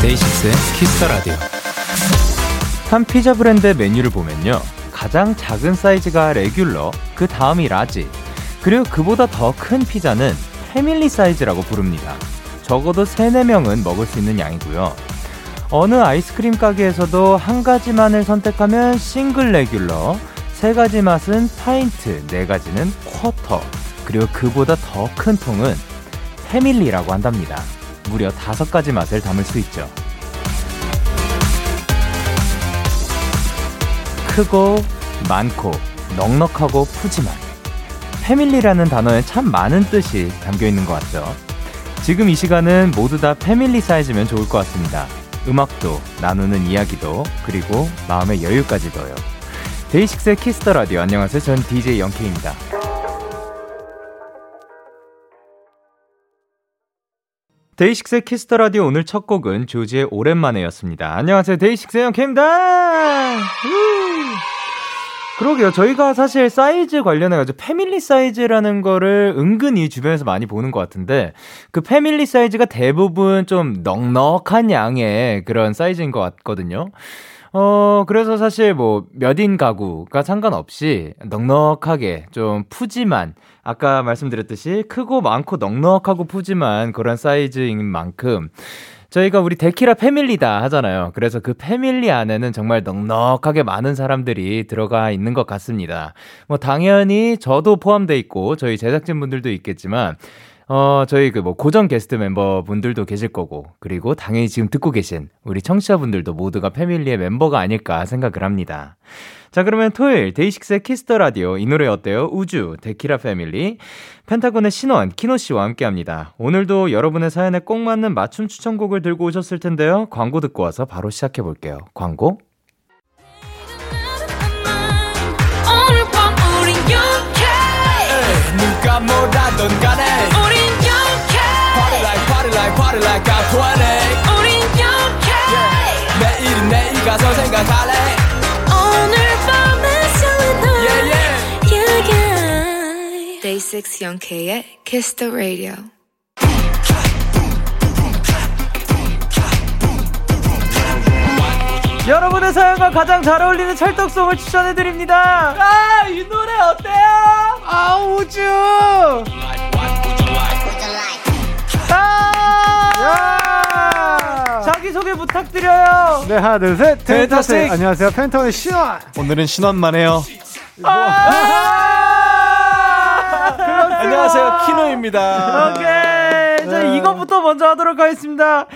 데이식스의 키스 더 라디오. 한 피자 브랜드 메뉴를 보면요, 가장 작은 사이즈가 레귤러, 그 다음이 라지, 그리고 그보다 더 큰 피자는 패밀리 사이즈라고 부릅니다. 적어도 3-4명은 먹을 수 있는 양이고요. 어느 아이스크림 가게에서도 한 가지만을 선택하면 싱글 레귤러, 3가지 맛은 파인트, 4가지는 쿼터, 그리고 그보다 더 큰 통은 패밀리라고 한답니다. 무려 5가지 맛을 담을 수 있죠. 크고 많고 넉넉하고 푸짐한 패밀리라는 단어에 참 많은 뜻이 담겨있는 것 같죠. 지금 이 시간은 모두 다 패밀리 사이즈면 좋을 것 같습니다. 음악도, 나누는 이야기도, 그리고 마음의 여유까지도요. 데이식스의 키스 더 라디오. 안녕하세요, 전 DJ Young K입니다. 데이식스의 키스 더 라디오. 오늘 첫 곡은 조지의 오랜만에였습니다. 안녕하세요, 데이식스의 영케입니다. 그러게요. 저희가 사실 사이즈 관련해가지고 패밀리 사이즈라는 거를 은근히 주변에서 많이 보는 것 같은데, 그 패밀리 사이즈가 대부분 좀 넉넉한 양의 그런 사이즈인 것 같거든요. 그래서 사실 뭐 몇인 가구가 상관없이 넉넉하게 좀 푸짐한, 아까 말씀드렸듯이 크고 많고 넉넉하고 푸짐한 그런 사이즈인 만큼, 저희가 우리 데키라 패밀리다 하잖아요. 그래서 그 패밀리 안에는 정말 넉넉하게 많은 사람들이 들어가 있는 것 같습니다. 뭐 당연히 저도 포함되어 있고 저희 제작진분들도 있겠지만, 저희 그 뭐 고정 게스트 멤버분들도 계실 거고, 그리고 당연히 지금 듣고 계신 우리 청취자분들도 모두가 패밀리의 멤버가 아닐까 생각을 합니다. 자, 그러면 토요일 데이식스의 키스 더 라디오. 이 노래 어때요? 우주, 데키라 패밀리, 펜타곤의 신원, 키노 씨와 함께합니다. 오늘도 여러분의 사연에 꼭 맞는 맞춤 추천곡을 들고 오셨을 텐데요. 광고 듣고 와서 바로 시작해 볼게요. 광고. 누가 뭐라던 간에 우린 Young K. Party like party like party like I'm 20. 우린 Young K. 내일은 내일 가서 생각할래. 오늘 밤에 설레는 yeah. Day6 Young K의 Kiss the Radio. 여러분의 사연과 가장 잘 어울리는 찰떡송을 추천해드립니다. 아, 이 노래 어때요? 아, 우주. 아, 자기소개 부탁드려요. 네, 하나 둘셋 펜타스틱. 안녕하세요, 펜타곤의 신원. 오늘은 신원만 해요. 안녕하세요, 키노입니다. 오케이, 자, 이거부터 먼저 하도록 하겠습니다.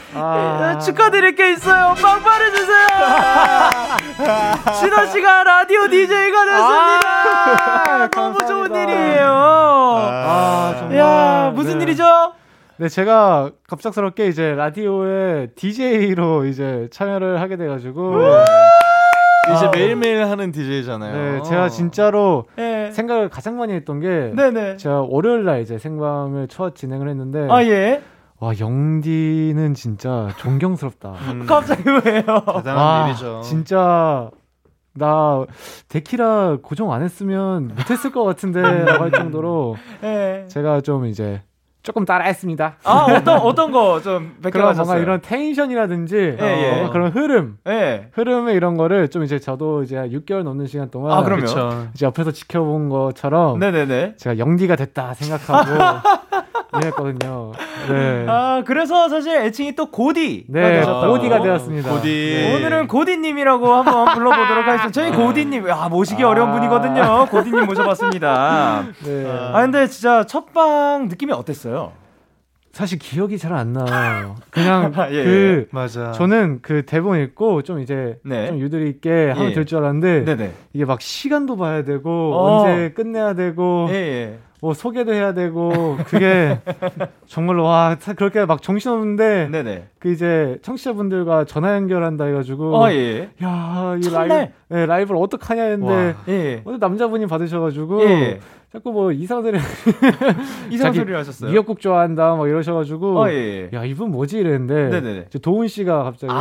축하드릴 게 있어요. 빵빠를 주세요. 신원씨가 라디오 DJ가 됐습니다. 너무 감사합니다. 좋은 일이에요. 정말. 이야, 무슨 일이죠? 네, 제가 갑작스럽게 이제 라디오에 DJ로 이제 참여를 하게 돼가지고 이제 매일매일 하는 DJ잖아요. 네, 제가 진짜로 생각을 가장 많이 했던 게, 네네, 제가 월요일날 이제 생방을 첫 진행을 했는데, 와, 영디는 진짜 존경스럽다. 갑자기 왜요? 대단한 일이죠. 진짜 나 데키라 고정 안 했으면 못했을 것 같은데 라고 할 정도로 제가 좀 이제 조금 따라했습니다. 어떤 거 좀 베껴가셨어요? 뭔가 이런 텐션이라든지 그런 흐름, 흐름의 이런 거를 좀 이제 저도 이제 6개월 넘는 시간 동안 이제 옆에서 지켜본 것처럼, 네네네, 제가 영디가 됐다 생각하고 이랬거든요. 네. 아, 그래서 사실 애칭이 또 고디. 네, 고디가 되었습니다. 고디. 네. 오늘은 고디님이라고 한번 불러보도록 하겠습니다. 저희 고디님, 모시기 어려운 분이거든요. 고디님 모셔봤습니다. 네. 근데 진짜 첫방 느낌이 어땠어요? 사실 기억이 잘 안 나요. 그냥 맞아. 저는 그 대본 읽고 좀 이제 좀 유두리 있게 하면 될 줄 알았는데, 이게 막 시간도 봐야 되고 언제 끝내야 되고 뭐 소개도 해야 되고 그게 정말로 와 그렇게 막 정신없는데 네네. 그 이제 청취자분들과 전화 연결한다 해가지고 예. 야, 이 라이브 네, 라이브를 어떻게 하냐 했는데 예. 어제 남자분이 받으셔가지고 예. 자꾸 뭐 이상한 소리를 하셨어요. 미역국 좋아한다 막 이러셔가지고 예. 야 이분 뭐지 이랬는데 도훈 씨가 갑자기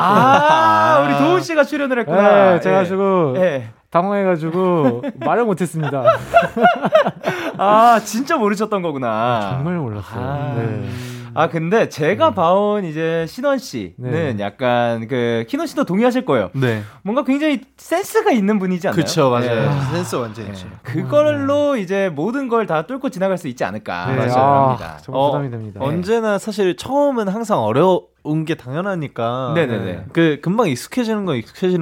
우리 도훈 씨가 출연을 했구나. 예, 제가 가지고 예. 당황해가지고 말을 못했습니다. 아 진짜 모르셨던 거구나. 정말 몰랐어요. 네. 아 근데 제가 봐온 이제 신원 씨는 네. 약간 그 키노 씨도 동의하실 거예요. 네. 뭔가 굉장히 센스가 있는 분이지 않나요? 그렇죠, 맞아요. 네. 센스 완전 있죠. 네. 그걸로 이제 모든 걸 다 뚫고 지나갈 수 있지 않을까. 네. 맞아요. 아, 정말 부담이 됩니다. 언제나 사실 처음은 항상 어려운 게 당연하니까. 네네네. 그 금방 익숙해지는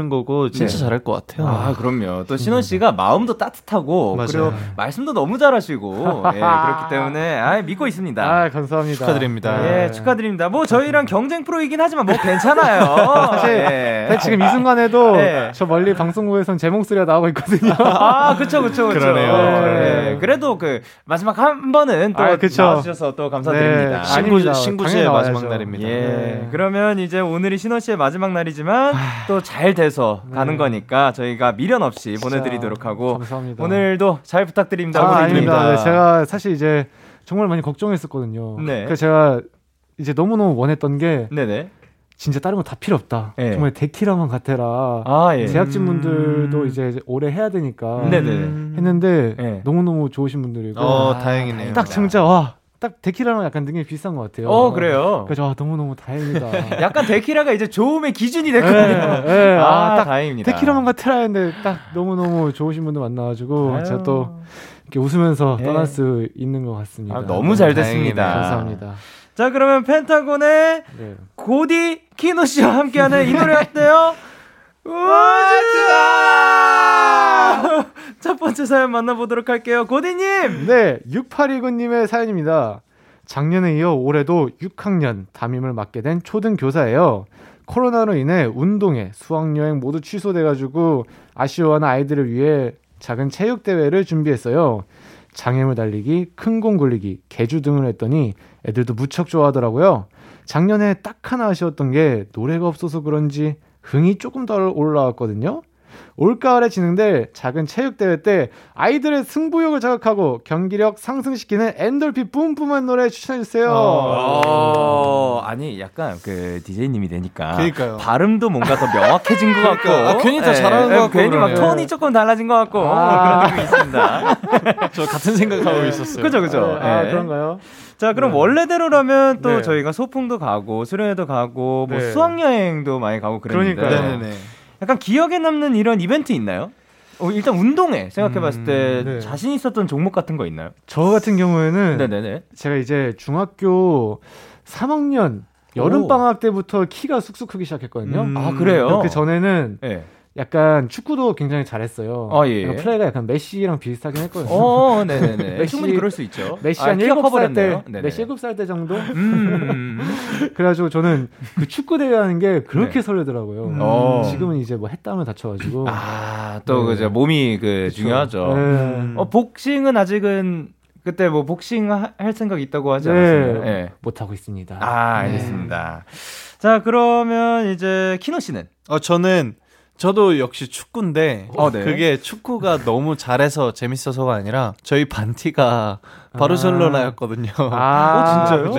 거고 진짜 네. 잘할 것 같아요. 아 그럼요. 또 신원 씨가 마음도 따뜻하고 맞아요. 그리고 말씀도 너무 잘하시고 예, 그렇기 때문에 믿고 있습니다. 아 감사합니다. 축하드립니다. 예 축하드립니다. 뭐 저희랑 경쟁 프로이긴 하지만 뭐 괜찮아요. 사실 예. 지금 이 순간에도 예. 저 멀리 방송국에선 제 목소리가 나오고 있거든요. 아 그쵸. 그러네요. 예. 예. 그래도 그 마지막 한 번은 또 나와주셔서 또 감사드립니다. 네. 신구시의 마지막 날입니다. 예. 네, 그러면 이제 오늘이 신원 씨의 마지막 날이지만 또 잘 돼서 가는 거니까 저희가 미련 없이 보내드리도록 하고 감사합니다. 오늘도 잘 부탁드립니다. 아닙니다. 네, 제가 사실 이제 정말 많이 걱정했었거든요. 네. 그래서 제가 이제 너무너무 원했던 게 네네. 진짜 다른 거 다 필요 없다. 네. 정말 데키라만 같아라. 예. 제작진분들도 이제 오래 해야 되니까 네네. 했는데 네. 너무너무 좋으신 분들이고 다행이네요. 딱 진짜 와. 딱 데키라랑 약간 능력이 비슷한 것 같아요. 그래요? 그래서 너무너무 다행이다. 약간 데키라가 이제 좋음의 기준이 됐거든요. 딱 다행입니다. 데키라만 같으라 했는데 딱 너무너무 좋으신 분들 만나가지고 제가 또 이렇게 웃으면서 떠날 수 있는 것 같습니다. 너무 잘 됐습니다. 다행입니다. 감사합니다. 자 그러면 펜타곤의 고디 키노 씨와 함께하는 이 노래 어때요? 우와! 첫 번째 사연 만나보도록 할게요. 고디님! 네, 6829님의 사연입니다. 작년에 이어 올해도 6학년 담임을 맡게 된 초등교사예요. 코로나로 인해 운동회, 수학여행 모두 취소돼가지고 아쉬워하는 아이들을 위해 작은 체육대회를 준비했어요. 장애물 달리기, 큰 공 굴리기, 개주 등을 했더니 애들도 무척 좋아하더라고요. 작년에 딱 하나 아쉬웠던 게 노래가 없어서 그런지 흥이 조금 덜 올라왔거든요. 올가을에 진행될 작은 체육대회 때 아이들의 승부욕을 자극하고 경기력 상승시키는 엔돌핀 뿜뿜한 노래 추천해주세요. 아니 약간 그 DJ님이 되니까 그러니까요. 발음도 뭔가 더 명확해진 것 같고 괜히 더 잘하는 것 같고 괜히 막 톤이 조금 달라진 것 같고 그런 느낌이 있습니다. 저 같은 생각하고 있었어요. 그죠. 그런가요? 자 그럼 원래대로라면 또 저희가 소풍도 가고 수련회도 가고 뭐 수학여행도 많이 가고 그랬는데 그러니까요. 약간 기억에 남는 이런 이벤트 있나요? 일단 운동회 생각해봤을 때 자신 있었던 종목 같은 거 있나요? 저 같은 경우에는 제가 이제 중학교 3학년 여름방학 때부터 키가 쑥쑥 크기 시작했거든요. 아 그래요? 그 전에는 약간 축구도 굉장히 잘했어요. 플레이가 약간 메시랑 비슷하긴 했거든요. 메시, 충분히 그럴 수 있죠. 메시 한 7살 때, 메시 7살 때 정도? 그래가지고 저는 그 축구대회 하는 게 그렇게 설레더라고요. 지금은 이제 뭐 햇땀을 다쳐가지고. 또 그 몸이 그쵸. 중요하죠. 복싱은 아직은 그때 뭐 복싱 할 생각 있다고 하지 않았어요? 못하고 있습니다. 알겠습니다. 자, 그러면 이제 키노 씨는? 저도 역시 축구인데 그게 축구가 너무 잘해서 재밌어서가 아니라 저희 반티가 바르셀로나였거든요. 진짜요?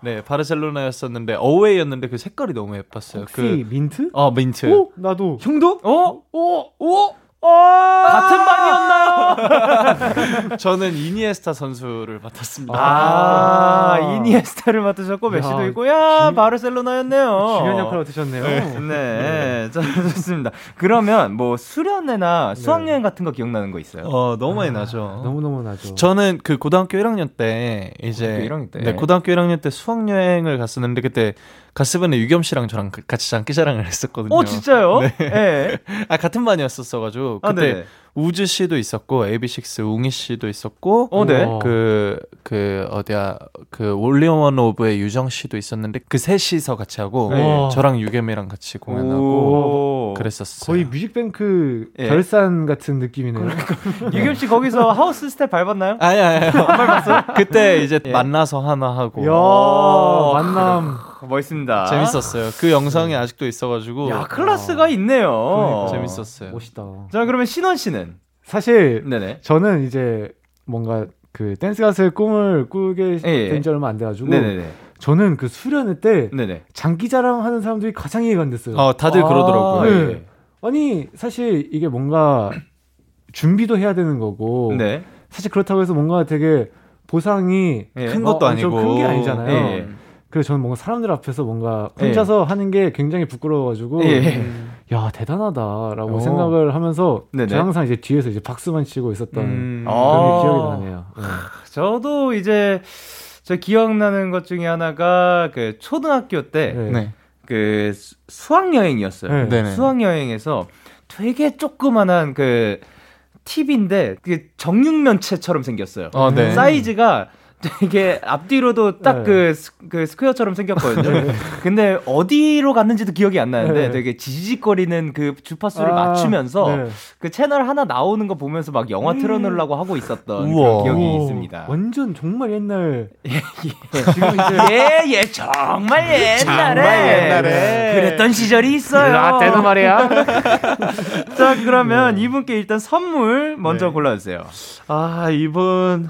네, 바르셀로나였었는데 어웨이였는데 그 색깔이 너무 예뻤어요. 혹시 민트? 민트. 오? 나도. 형도? 오? 같은 반이었나요? 저는 이니에스타 선수를 맡았습니다. 이니에스타를 맡으셨고 메시도 있고 바르셀로나였네요. 중요한 역할을 맡으셨네요. 자, 좋습니다. 그러면 뭐 수련회나 수학여행 같은 거 기억나는 거 있어요? 너무 많이 나죠. 너무너무 나죠. 저는 그 고등학교 1학년 때 고등학교 1학년 때 수학여행을 갔었는데 그때 가스번에 유겸 씨랑 저랑 같이 장기 자랑을 했었거든요. 진짜요? 같은 반이었었어가지고 그때 우즈 씨도 있었고 AB6IX 웅이 씨도 있었고 어디야 그 올리 원 오브의 유정 씨도 있었는데 그 셋이서 같이 하고 네. 저랑 유겸이랑 같이 공연하고 그랬었어요. 거의 뮤직뱅크 결산 같은 느낌이네요. 유겸 씨 거기서 하우스 스텝 밟았나요? 아니요. 안 밟았어요? 그때 이제 만나서 하나 하고. 야, 만남 멋있습니다. 재밌었어요. 그 영상이 아직도 있어가지고. 야, 클래스가 있네요. 그러니까. 재밌었어요. 멋있다. 자, 그러면 신원 씨는? 사실 네네. 저는 이제 뭔가 그 댄스 가수의 꿈을 꾸게 된 지 얼마 안 돼가지고 네네네. 저는 그 수련회 때 네네. 장기 자랑하는 사람들이 가장 이해가 안 됐어요. 다들 그러더라고요. 네. 네. 아니 사실 이게 뭔가 준비도 해야 되는 거고 네. 사실 그렇다고 해서 뭔가 되게 보상이 큰 것도 아니고 큰 게 아니잖아요. 그래서 저는 뭔가 사람들 앞에서 뭔가 혼자서 하는 게 굉장히 부끄러워가지고 야 대단하다라고 생각을 하면서 저 항상 이제 뒤에서 이제 박수만 치고 있었던 그런 기억이 나네요. 저도 이제 저 기억나는 것 중에 하나가 그 초등학교 때 그 수학여행이었어요. 수학여행에서 되게 조그만한 그 TV인데 그 정육면체처럼 생겼어요. 사이즈가 되게 앞뒤로도 딱 그 스퀘어처럼 생겼거든요. 근데 어디로 갔는지도 기억이 안 나는데 되게 지지직거리는 그 주파수를 맞추면서 그 채널 하나 나오는 거 보면서 막 영화 틀어놓으려고 하고 있었던 그런 기억이 있습니다. 완전 정말 옛날. 지금 이제 정말 옛날에. 그랬던 시절이 있어요. 라떼도 말이야. 자, 그러면 이분께 일단 선물 먼저 골라주세요. 아, 이분.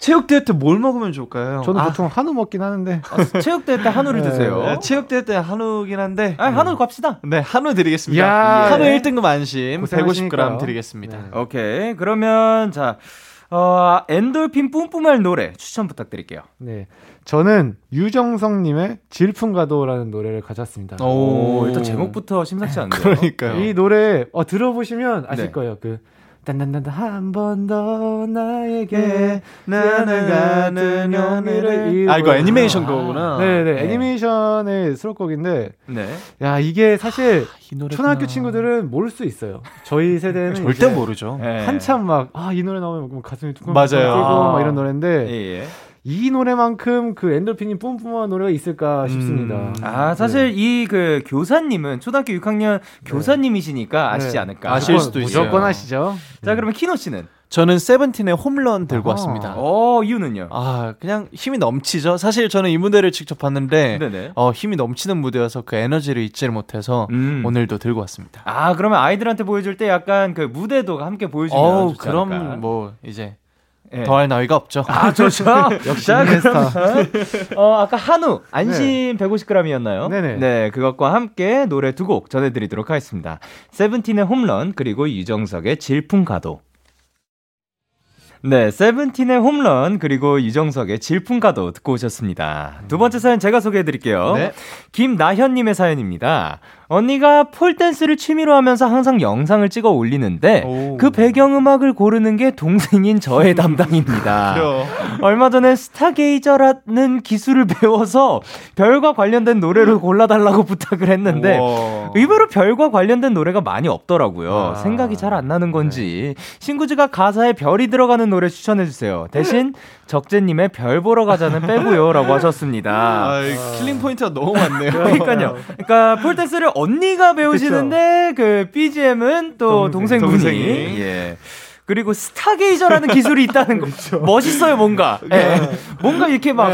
체육대회 때 뭘 먹으면 좋을까요? 저는 보통 한우 먹긴 하는데 체육대회 때 한우를 드세요. 체육대회 때 한우긴 한데 한우 갑시다. 네, 한우 드리겠습니다. 한우 1등급 안심 150g 드리겠습니다. 오케이, 그러면 자 엔돌핀 뿜뿜할 노래 추천 부탁드릴게요. 네, 저는 유정성님의 질풍가도라는 노래를 가져왔습니다. 오, 일단 제목부터 심상치 않네요. 그러니까요. 이 노래 들어보시면 아실 거예요. 그 단단단단 한 번 더 나에게 나는 같은 연애를 이거 애니메이션 거구나. 네네, 애니메이션의 수록곡인데 야 이게 사실 초등학교 친구들은 모를 수 있어요. 저희 세대는 절대 모르죠. 한참 막 이 노래 나오면 가슴이 쿵쿵 뛰고 막 이런 노래인데 이 노래만큼 그 엔돌핀이 뿜뿜한 노래가 있을까 싶습니다. 아, 사실 이 그 교사님은 초등학교 6학년 교사님이시니까 아시지 않을까. 아실 수도 있어요. 무조건 아시죠. 자, 그러면 키노 씨는? 저는 세븐틴의 홈런 들고 왔습니다. 어, 이유는요? 아, 그냥 힘이 넘치죠. 사실 저는 이 무대를 직접 봤는데 힘이 넘치는 무대여서 그 에너지를 잊지 못해서 오늘도 들고 왔습니다. 아, 그러면 아이들한테 보여줄 때 약간 그 무대도 함께 보여주면 좋지 않을까. 그럼 뭐 이제 더할 나위가 없죠. 아, 좋죠. 역시. 자, 그럼 아까 한우 안심 150g이었나요? 네네. 네, 그것과 함께 노래 두 곡 전해드리도록 하겠습니다. 세븐틴의 홈런 그리고 유정석의 질풍가도. 네, 세븐틴의 홈런 그리고 유정석의 질풍가도 듣고 오셨습니다. 두 번째 사연 제가 소개해드릴게요. 김나현님의 사연입니다. 언니가 폴댄스를 취미로 하면서 항상 영상을 찍어 올리는데 그 배경음악을 고르는 게 동생인 저의 담당입니다. 얼마 전에 스타게이저라는 기술을 배워서 별과 관련된 노래를 골라달라고 부탁을 했는데 의외로 별과 관련된 노래가 많이 없더라고요. 생각이 잘 안 나는 건지 신구지가 가사에 별이 들어가는 노래 추천해주세요. 대신 적재님의 별 보러 가자는 빼고요 라고 하셨습니다. 킬링 포인트가 너무 많네요. 그러니까요. 그러니까 폴댄스를 언니가 배우시는데 그쵸. 그 BGM은 또 동생분이 그리고 스타게이저라는 기술이 있다는 거 멋있어요. 뭔가 이렇게 막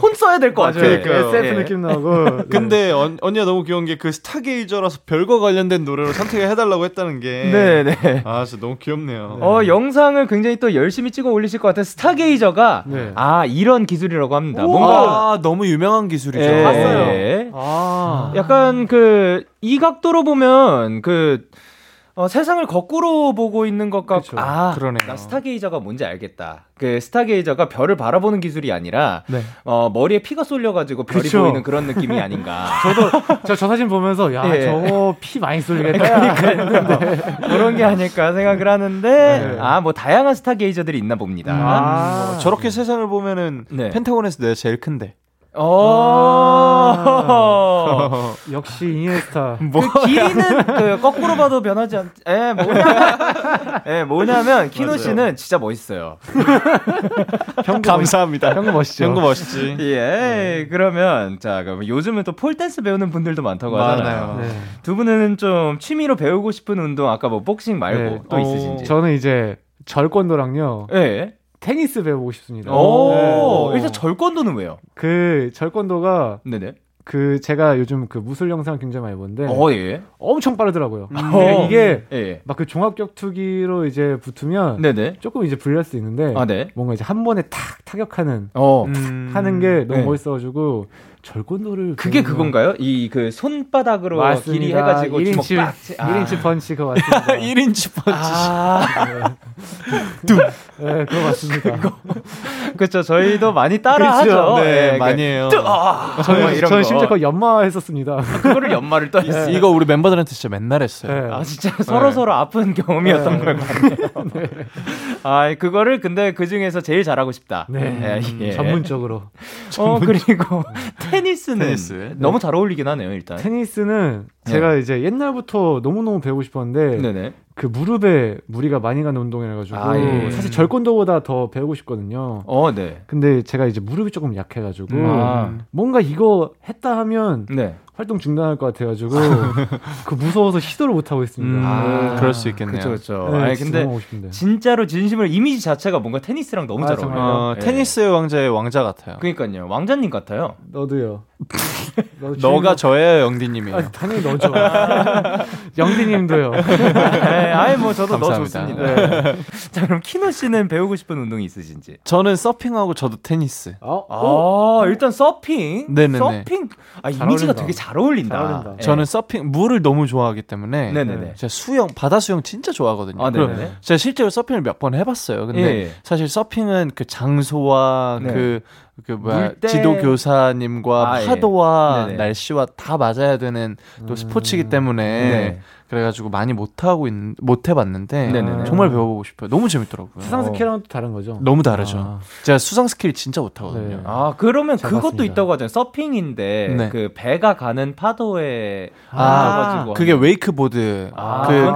손 써야 될 것 같아요. SF 느낌 나고. 근데 언니가 너무 귀여운 게 그 스타게이저라서 별과 관련된 노래로 선택을 해달라고 했다는 게 아 진짜 너무 귀엽네요. 영상을 굉장히 또 열심히 찍어 올리실 것 같아요. 스타게이저가 아 이런 기술이라고 합니다. 뭔가 너무 유명한 기술이죠. 봤어요. 약간 그 이 각도로 보면 그 세상을 거꾸로 보고 있는 것 같고. 아, 그러네요. 나 스타게이저가 뭔지 알겠다. 그 스타게이저가 별을 바라보는 기술이 아니라 머리에 피가 쏠려가지고 별이 보이는 그런 느낌이 아닌가. 저도 저 사진 보면서 야 저거 피 많이 쏠리겠다. 그러니까 그런 게 아닐까 생각을 하는데 아, 뭐 다양한 스타게이저들이 있나 봅니다. 저렇게 세상을 보면은 펜타곤에서 내가 제일 큰데. 아~ 역시 이니에스타. 뭐 그 길이는 그 거꾸로 봐도 변하지 않. 에 뭐냐? 에 뭐냐면 키노 씨는 진짜 멋있어요. 평구 감사합니다. 평구 멋있죠. 평구 멋있지. 예. 그러면 자 그럼 요즘은 또 폴 댄스 배우는 분들도 많다고 하잖아요. 네. 두 분은 좀 취미로 배우고 싶은 운동 아까 뭐 복싱 말고 네. 또 있으신지? 저는 이제 절권도랑요. 네. 테니스 배우고 싶습니다. 오, 네. 일단 절권도는 왜요? 그 절권도가 네네. 그 제가 요즘 그 무술 영상 굉장히 많이 보는데 예. 엄청 빠르더라고요. 이게 예. 막 그 종합격투기로 이제 붙으면 네네. 조금 이제 불리할 수 있는데 아, 네. 뭔가 이제 한 번에 탁 타격하는 탁 하는 게 너무 네. 멋있어가지고 절권도를 그게 그건가요? 이 그 손바닥으로 맞습니다. 길이 해가지고 1인치 막 1인치 펀치 그거 맞습니다. 1인치 펀치 네, 그거 맞습니다. 그렇죠. 저희도 많이 따라하죠. 네, 네, 많이 해요. 저는 심지어 그거 연마했었습니다. 그거를 연마를 또 했어요. 네. 이거 우리 멤버들한테 진짜 맨날 했어요. 네. 아 진짜 서로 네. 서로 아픈 경험이었던 네. 걸 봤네요. 네. 아 그거를 근데 그 중에서 제일 잘하고 싶다. 네, 예. 전문적으로. 그리고 테니스는 네. 너무 잘 어울리긴 하네요. 일단 테니스는 네. 제가 이제 옛날부터 너무너무 배우고 싶었는데 네네. 그 무릎에 무리가 많이 가는 운동이라 가지고 예. 사실 절권도보다 더 배우고 싶거든요. 네. 근데 제가 이제 무릎이 조금 약해 가지고 뭔가 이거 했다 하면 네. 활동 중단할 것 같아 가지고 그 무서워서 시도를 못 하고 있습니다. 그럴 수 있겠네요. 그렇죠. 네, 아니 근데 진짜로 진심으로 이미지 자체가 뭔가 테니스랑 너무 잘 어울려요. 테니스의 왕자의 왕자 같아요. 그러니까요. 왕자님 같아요. 너도요. 너가 저예요, 영디님이요. 아, 당연히 너죠. 영디님도요. 아예 뭐 저도 너 좋습니다. 네. 자 그럼 키노 씨는 배우고 싶은 운동이 있으신지? 저는 서핑하고 저도 테니스. 일단 서핑. 네네네. 서핑. 아 이미지가 어울린다. 되게 잘 어울린다. 잘 어울린다. 네. 저는 서핑 물을 너무 좋아하기 때문에. 네네네. 제가 수영 바다 수영 진짜 좋아하거든요. 네네. 제가 실제로 서핑을 몇 번 해봤어요. 근데 사실 서핑은 그 장소와 지도 교사님과 파도와 날씨와 다 맞아야 되는 또 스포츠이기 때문에 그래가지고 많이 못 해봤는데 정말 배워보고 싶어요. 너무 재밌더라고요. 수상 스킬이랑 또 다른 거죠? 너무 다르죠. 제가 수상 스킬 진짜 못하거든요. 네. 아 그러면 그것도 봤습니다. 있다고 하잖아요. 서핑인데 그 배가 가는 파도에 가가지고 그게 웨이크보드 그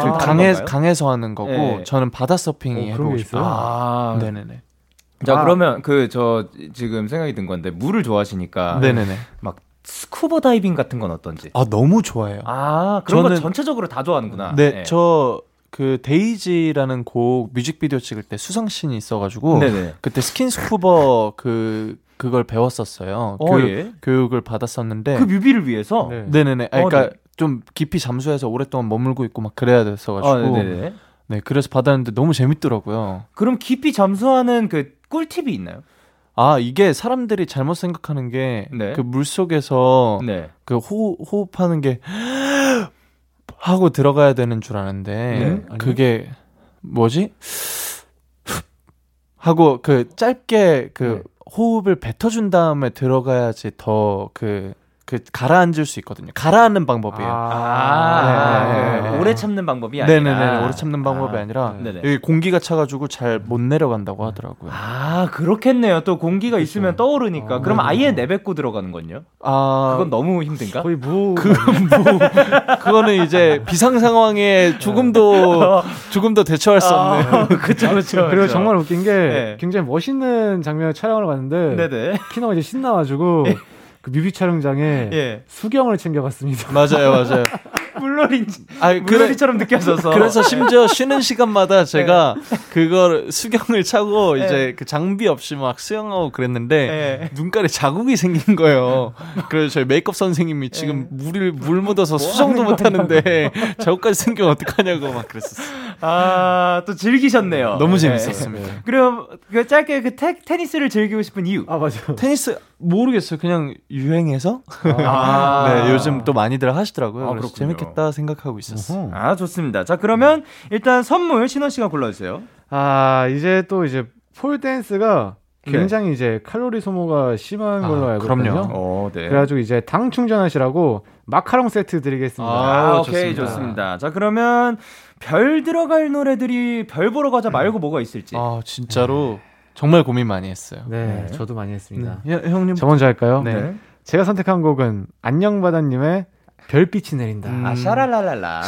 강에서 하는 거고 저는 바다 서핑이 해보고 싶어요. 네네네. 자 그러면 그 저 지금 생각이 든 건데 물을 좋아하시니까 막 스쿠버 다이빙 같은 건 어떤지? 아 너무 좋아해요. 아 그런 거 전체적으로 다 좋아하는구나. 네, 저 그 데이지라는 곡 뮤직비디오 찍을 때 수상신이 있어가지고 그때 스킨스쿠버 그걸 배웠었어요. 교육을 받았었는데 그 뮤비를 위해서. 그러니까 좀 깊이 잠수해서 오랫동안 머물고 있고 막 그래야 됐어가지고. 네, 그래서 받았는데 너무 재밌더라고요. 그럼 깊이 잠수하는 그 꿀팁이 있나요? 아, 이게 사람들이 잘못 생각하는 게 그 물속에서 그 호흡하는 게 하고 들어가야 되는 줄 아는데 그게 뭐지? 하고 그 짧게 그 호흡을 뱉어준 다음에 들어가야지 더 그 가라앉을 수 있거든요. 가라앉는 방법이에요. 오래 참는 방법이 아니라. 오래 참는 방법이 아니라 여기 공기가 차가지고 잘 못 내려간다고 하더라고요. 아 그렇겠네요. 또 공기가 있으면 떠오르니까. 그럼 아예 내뱉고 들어가는 건요? 그건 너무 힘든가? 거의 그거는 이제 비상 상황에 조금 더 대처할 수 없는. 그렇죠. 그리고 정말 웃긴 게 굉장히 멋있는 장면을 촬영하러 갔는데 키노가 이제 신나가지고. 그 뮤비 촬영장에 수경을 챙겨갔습니다. 맞아요. 물놀이처럼 느껴져서. 그래서 심지어 쉬는 시간마다 제가 그걸 수경을 차고 이제 그 장비 없이 막 수영하고 그랬는데 눈깔에 자국이 생긴 거예요. 그래서 저희 메이크업 선생님이 지금 물 묻어서 뭐 수정도 못 하는데 자국까지 생기면 어떡하냐고 막 그랬었어요. 아, 또 즐기셨네요. 너무 재밌었습니다. 그럼 그 짧게 그 테니스를 즐기고 싶은 이유. 아, 맞아요. 테니스 모르겠어요. 그냥 유행해서 네, 요즘 또 많이들 하시더라고요. 그래서 재밌겠다 생각하고 있었어요. 아 좋습니다. 자 그러면 일단 선물 신원 씨가 골라주세요. 아 이제 또 이제 폴 댄스가 굉장히 이제 칼로리 소모가 심한 걸로 알고 있거든요. 그래가지고 이제 당 충전하시라고 마카롱 세트 드리겠습니다. 오케이 좋습니다. 자 그러면 별 들어갈 노래들이 별 보러 가자 말고 뭐가 있을지. 진짜로. 정말 고민 많이 했어요. 네, 네. 저도 많이 했습니다. 네. 형님, 저 먼저 할까요? 네. 네. 제가 선택한 곡은 안녕바다님의 별빛이 내린다. 아, 샤랄랄랄라.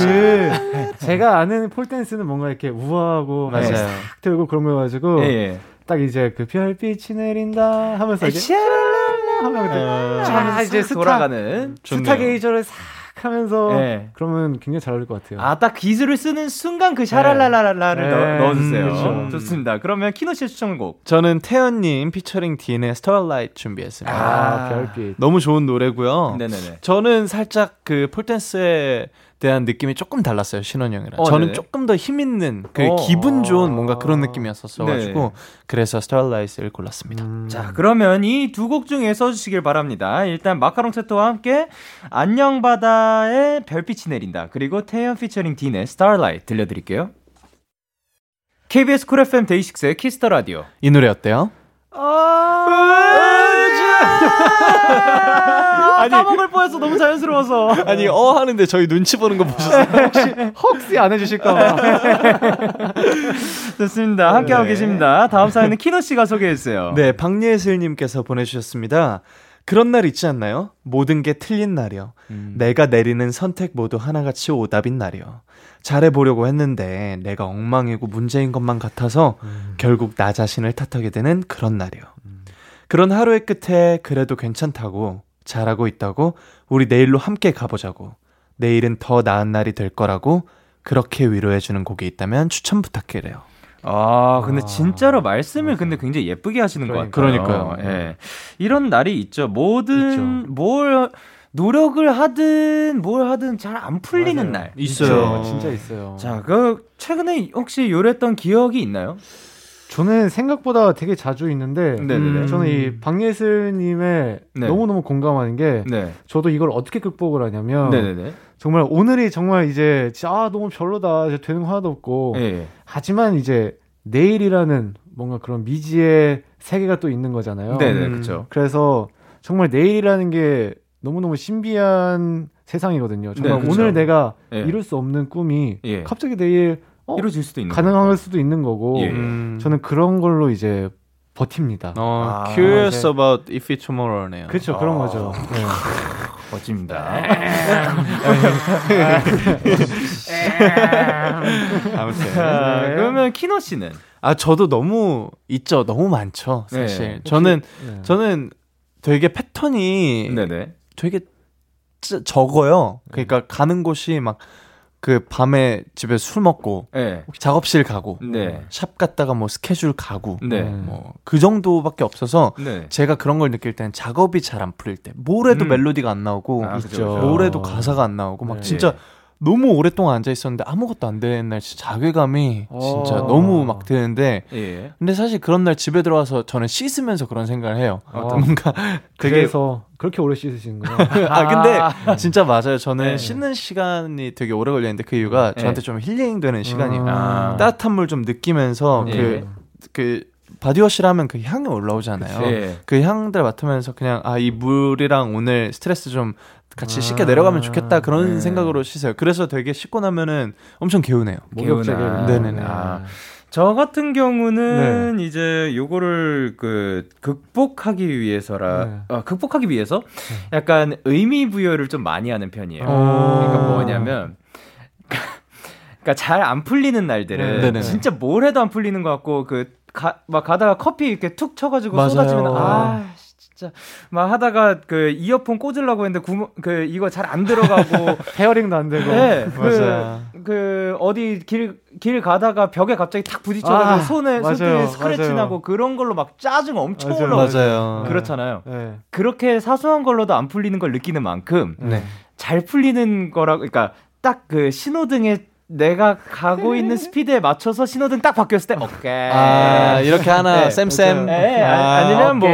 제가 아는 폴댄스는 뭔가 이렇게 우아하고 맞아요. 싹 들고 그런 거여가지고 예. 딱 이제 그 별빛이 내린다 하면서 이제 샤랄랄라 하면 이제 돌아가는 스타게이저를 싹 하면서 네. 그러면 굉장히 잘 어울릴 것 같아요. 아, 딱 기술을 쓰는 순간 그 샤랄랄랄라를 네. 넣어주세요. 좋습니다. 그러면 키노 씨의 추천곡. 저는 태연님 피처링 디엔의 스타일라이트 준비했습니다. 아, 별빛. 너무 좋은 노래고요. 네네네. 저는 살짝 그 폴댄스에 대한 느낌이 조금 달랐어요. 신원형이랑. 저는 네네. 조금 더 힘있는 그 기분 좋은 뭔가 그런 느낌이었었어가지고 네네. 그래서 스타일라이트를 골랐습니다. 자, 그러면 이 두 곡 중에 써주시길 바랍니다. 일단 마카롱 세트와 함께 안녕바다의 별빛이 내린다 그리고 태연 피처링 딘의 스타일라이트 들려드릴게요. KBS 쿨 FM 데이식스의 키스 더 라디오. 이 노래 어때요? 아니, 까먹을 뻔했어. 너무 자연스러워서. 아니 하는데 저희 눈치 보는 거 보셨어요? 혹시 안 해주실까봐. 좋습니다. 함께하고 계십니다. 다음 사연은 키노씨가 소개해주세요. 네, 박예슬님께서 보내주셨습니다. 그런 날 있지 않나요? 모든 게 틀린 날이요. 내가 내리는 선택 모두 하나같이 오답인 날이요. 잘해보려고 했는데 내가 엉망이고 문제인 것만 같아서 결국 나 자신을 탓하게 되는 그런 날이요. 그런 하루의 끝에 그래도 괜찮다고 잘하고 있다고 우리 내일로 함께 가보자고 내일은 더 나은 날이 될 거라고 그렇게 위로해주는 곡이 있다면 추천 부탁드려요. 아, 근데 진짜로 말씀을 근데 굉장히 예쁘게 하시는 그러니까요. 것 같아요. 그러니까요. 예. 이런 날이 있죠. 있죠. 뭘 노력을 하든 뭘 하든 잘 안 풀리는 맞아요. 날 있어요. 진짜 있어요. 자, 그 최근에 혹시 요랬던 기억이 있나요? 저는 생각보다 되게 자주 있는데 저는 이 박예슬님의 네. 너무너무 공감하는 게 네. 저도 이걸 어떻게 극복을 하냐면 네네네. 정말 오늘이 정말 이제 아 너무 별로다 이제 되는 거 하나도 없고 예. 하지만 이제 내일이라는 뭔가 그런 미지의 세계가 또 있는 거잖아요. 네네, 그렇죠. 그래서 정말 내일이라는 게 너무너무 신비한 세상이거든요. 정말 네, 오늘 내가 예. 이룰 수 없는 꿈이 예. 갑자기 내일 이루어질 수도 있는 가능할 거고. 수도 있는 거고 예. 저는 그런 걸로 이제 버팁니다. Curious about if it's tomorrow네요. 그렇죠, 그런 거죠. 네. 멋집니다. 아무튼 그러면 키노 씨는 저도 너무 있죠, 너무 많죠. 사실 네. 저는 네. 저는 되게 패턴이 네네. 되게 적어요. 그러니까 가는 곳이 막 그 밤에 집에 술 먹고 네. 작업실 가고 네. 샵 갔다가 뭐 스케줄 가고 네. 뭐 그 정도밖에 없어서 네. 제가 그런 걸 느낄 때는 작업이 잘 안 풀릴 때 뭘 해도 멜로디가 안 나오고 뭘 해도 가사가 안 나오고 막 네. 진짜 너무 오랫동안 앉아 있었는데 아무것도 안 되는 날 진짜 자괴감이 진짜 너무 막 드는데 예. 근데 사실 그런 날 집에 들어와서 저는 씻으면서 그런 생각을 해요. 뭔가 되게 그래서 그렇게 오래 씻으시는구나. 근데 진짜 맞아요. 저는 네. 씻는 시간이 되게 오래 걸리는데 그 이유가 네. 저한테 좀 힐링되는 시간이에요. 따뜻한 물 좀 느끼면서 예. 바디워시를 하면 그 향이 올라오잖아요. 그치. 그 향들 맡으면서 그냥 이 물이랑 오늘 스트레스 좀 같이 쉽게 내려가면 좋겠다 그런 네. 생각으로 씻어요. 그래서 되게 씻고 나면은 엄청 개운해요. 개운하. 네네네. 저 같은 경우는 네. 이제 요거를 그 극복하기 위해서라 네. 극복하기 위해서 약간 의미 부여를 좀 많이 하는 편이에요. 그러니까 뭐냐면. 그러니까 잘 안 풀리는 날들은 네네. 진짜 뭘 해도 안 풀리는 것 같고 막 가다가 커피 이렇게 툭 쳐가지고 맞아요. 쏟아지면 진짜 막 하다가 그 이어폰 꽂으려고 했는데 이거 잘 안 들어가고 헤어링도 안 되고 네, 어디 길 가다가 벽에 갑자기 탁 부딪혀가지고 손에 스크래치 나고 그런 걸로 막 짜증 엄청 올라와요. 그렇잖아요. 네. 그렇게 사소한 걸로도 안 풀리는 걸 느끼는 만큼 네. 잘 풀리는 거라고 그러니까 딱 그 신호등에 내가 가고 있는 스피드에 맞춰서 신호등 딱 바뀌었을 때 오케이 이렇게 하나 네, 쌤 네, 아니면 오케이. 뭐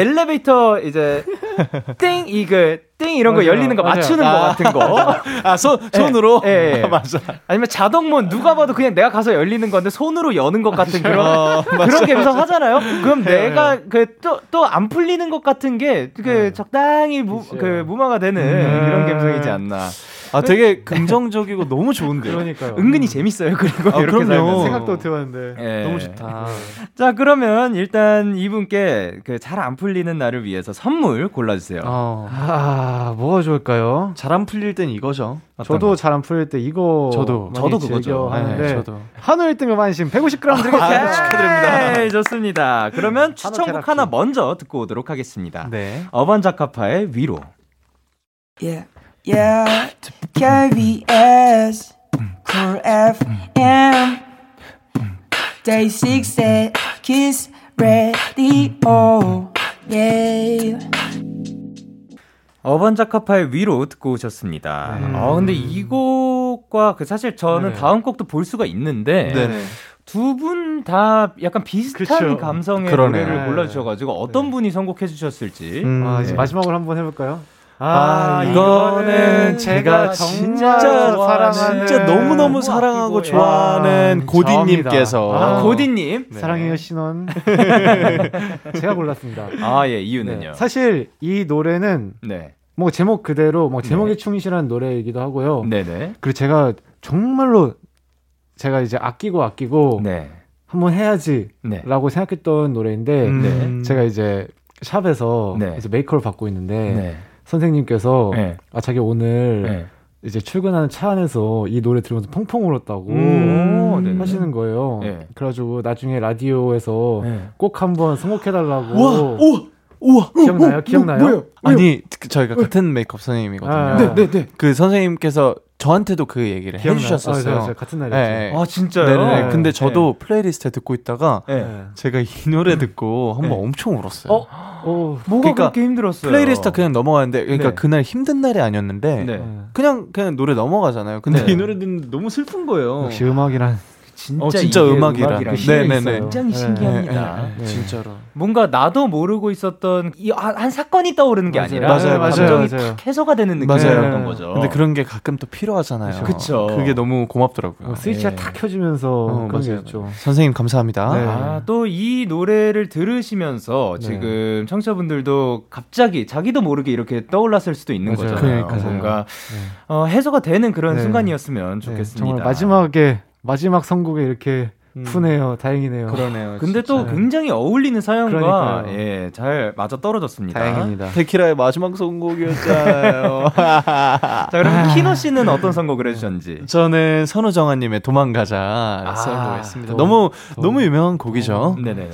엘리베이터 이제 띵 이런 거 열리는 거 맞추는 거 같은 거 손으로 네, 맞아. 아니면 자동문 누가 봐도 그냥 내가 가서 열리는 건데 손으로 여는 것 같은 그런 게 계속 하잖아요. 그럼 내가 그 또 안 풀리는 것 같은 게 적당히 무마가 되는 이런 감성이지 않나. 아, 되게 긍정적이고 너무 좋은데. 그러니까요. 은근히 재밌어요. 그리고 아, 이렇게 살면 생각도 못 해봤는데 예. 너무 좋다. 자, 그러면 일단 이분께 그 잘 안 풀리는 나를 위해서 선물 골라주세요. 어. 아, 뭐가 좋을까요? 잘 안 풀릴 땐 이거죠. 저도 잘 안 풀릴 때 이거 저도 그거죠. 네, 저도. 한우 1등급 안심 150g 드리겠습니다. 축하드립니다. 네, 좋습니다. 그러면 추천곡 하나 먼저 듣고 오도록 하겠습니다. 네. 어반자카파의 위로. Yeah, yeah. KBS Cool FM Day6의 Kiss Radio. Yeah. 어반자카파의 위로 듣고 오셨습니다. 아, 근데 이 곡과 그 사실 저는 네네. 다음 곡도 볼 수가 있는데 네네. 두 분 다 약간 비슷한 그쵸. 감성의 그러네. 노래를 골라주셔가지고 어떤 네. 분이 선곡해 주셨을지 아, 이제 네. 마지막으로 한번 해볼까요? 아, 이거는 제가 진짜 사랑하는 진짜 너무너무 사랑하고 좋아하는 고디님께서 아, 고디님 네. 사랑해요 신원 제가 골랐습니다. 아, 예, 이유는요? 네. 사실 이 노래는 네. 뭐 제목 그대로 뭐 제목에 네. 충실한 노래이기도 하고요. 네네. 그리고 제가 정말로 제가 이제 아끼고 네. 한번 해야지라고 네. 생각했던 노래인데 네. 제가 이제 샵에서 네. 이제 메이크업을 받고 있는데 네. 선생님께서 네. 아, 자기 오늘 네. 이제 출근하는 차 안에서 이 노래 들으면서 펑펑 울었다고 하시는 거예요. 네. 그래가지고 나중에 라디오에서 네. 꼭 한번 선곡해달라고. 우와, 기억나요? 뭐예요? 아니, 저희가 같은 메이크업 선생님이거든요. 아, 네. 그 선생님께서 저한테도 그 얘기를 해주셨었어요. 맞아요. 같은 날이었죠. 네. 아, 진짜요? 네네. 근데 저도 네. 플레이리스트에 듣고 있다가 네. 제가 이 노래 듣고 한번 네. 엄청 울었어요. 뭐가 그렇게 힘들었어요? 플레이리스트 그냥 넘어가는데 그러니까 네. 그날 힘든 날이 아니었는데 네. 그냥 노래 넘어가잖아요. 근데 네. 이 노래 듣는데 너무 슬픈 거예요. 역시 음악이란 진짜 음악이라 네네네 굉장히 신기합니다. 네. 진짜로 뭔가 나도 모르고 있었던 이 한 사건이 떠오르는 게 맞아요. 아니라 맞아요. 감정이 탁 해소가 되는 느낌이었던 거죠. 근데 그런 게 가끔 또 필요하잖아요. 그렇죠. 그게 너무 고맙더라고요. 스위치가 탁 켜지면서 그런 게 있죠. 선생님 감사합니다. 네. 아, 또 이 노래를 들으시면서 지금 네. 청취자분들도 갑자기 자기도 모르게 이렇게 떠올랐을 수도 있는 맞아요. 거잖아요. 그러니까요. 뭔가 해소가 되는 그런 네. 순간이었으면 좋겠습니다. 정말 마지막 선곡에 이렇게 푸네요. 다행이네요. 그러네요. 근데 진짜. 또 굉장히 어울리는 사연과 예, 잘 맞아 떨어졌습니다. 다행입니다. 데키라의 마지막 선곡이었잖아요. 자, 그럼 키노 씨는 어떤 선곡을 해주셨는지? 저는 선우정아님의 도망가자 선곡했습니다. 너무 유명한 곡이죠. 네네네.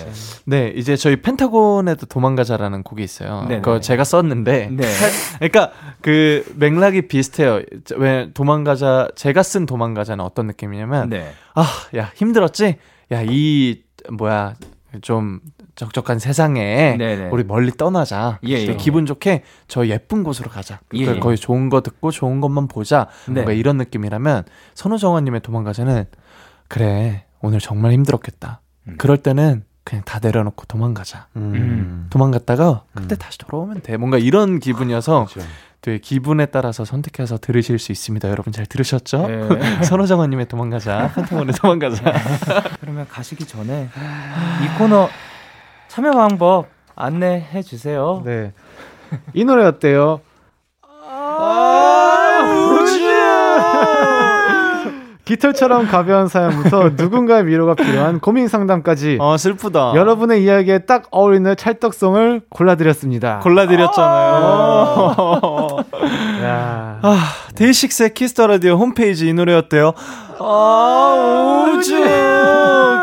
네, 이제 저희 펜타곤에도 도망가자라는 곡이 있어요. 네네. 그거 제가 썼는데, 네. 그러니까 그 맥락이 비슷해요. 왜 도망가자 제가 쓴 도망가자는 어떤 느낌이냐면, 네. 아, 야 힘들었지? 야, 이 뭐야 좀 적적한 세상에 네네. 우리 멀리 떠나자. 예. 기분 좋게 저 예쁜 곳으로 가자. 그러니까 거의 좋은 거 듣고 좋은 것만 보자. 네. 뭔가 이런 느낌이라면 선우정아님의 도망가자는 그래 오늘 정말 힘들었겠다. 그럴 때는 그냥 다 내려놓고 도망가자. 도망갔다가 그때 다시 돌아오면 돼. 뭔가 이런 기분이어서. 그렇죠. 또 기분에 따라서 선택해서 들으실 수 있습니다. 여러분 잘 들으셨죠? 네. 선호정원님의 도망가자, 한통원의 도망가자. 그러면 가시기 전에 이 코너 참여 방법 안내해 주세요. 네, 이 노래 어때요? 깃털처럼 가벼운 사연부터 누군가의 위로가 필요한 고민 상담까지 슬프다. 여러분의 이야기에 딱 어울리는 찰떡송을 골라드렸습니다. 골라드렸잖아요. 야. 아, 데이식스의 키스더라디오 홈페이지 이 노래 어때요? 우주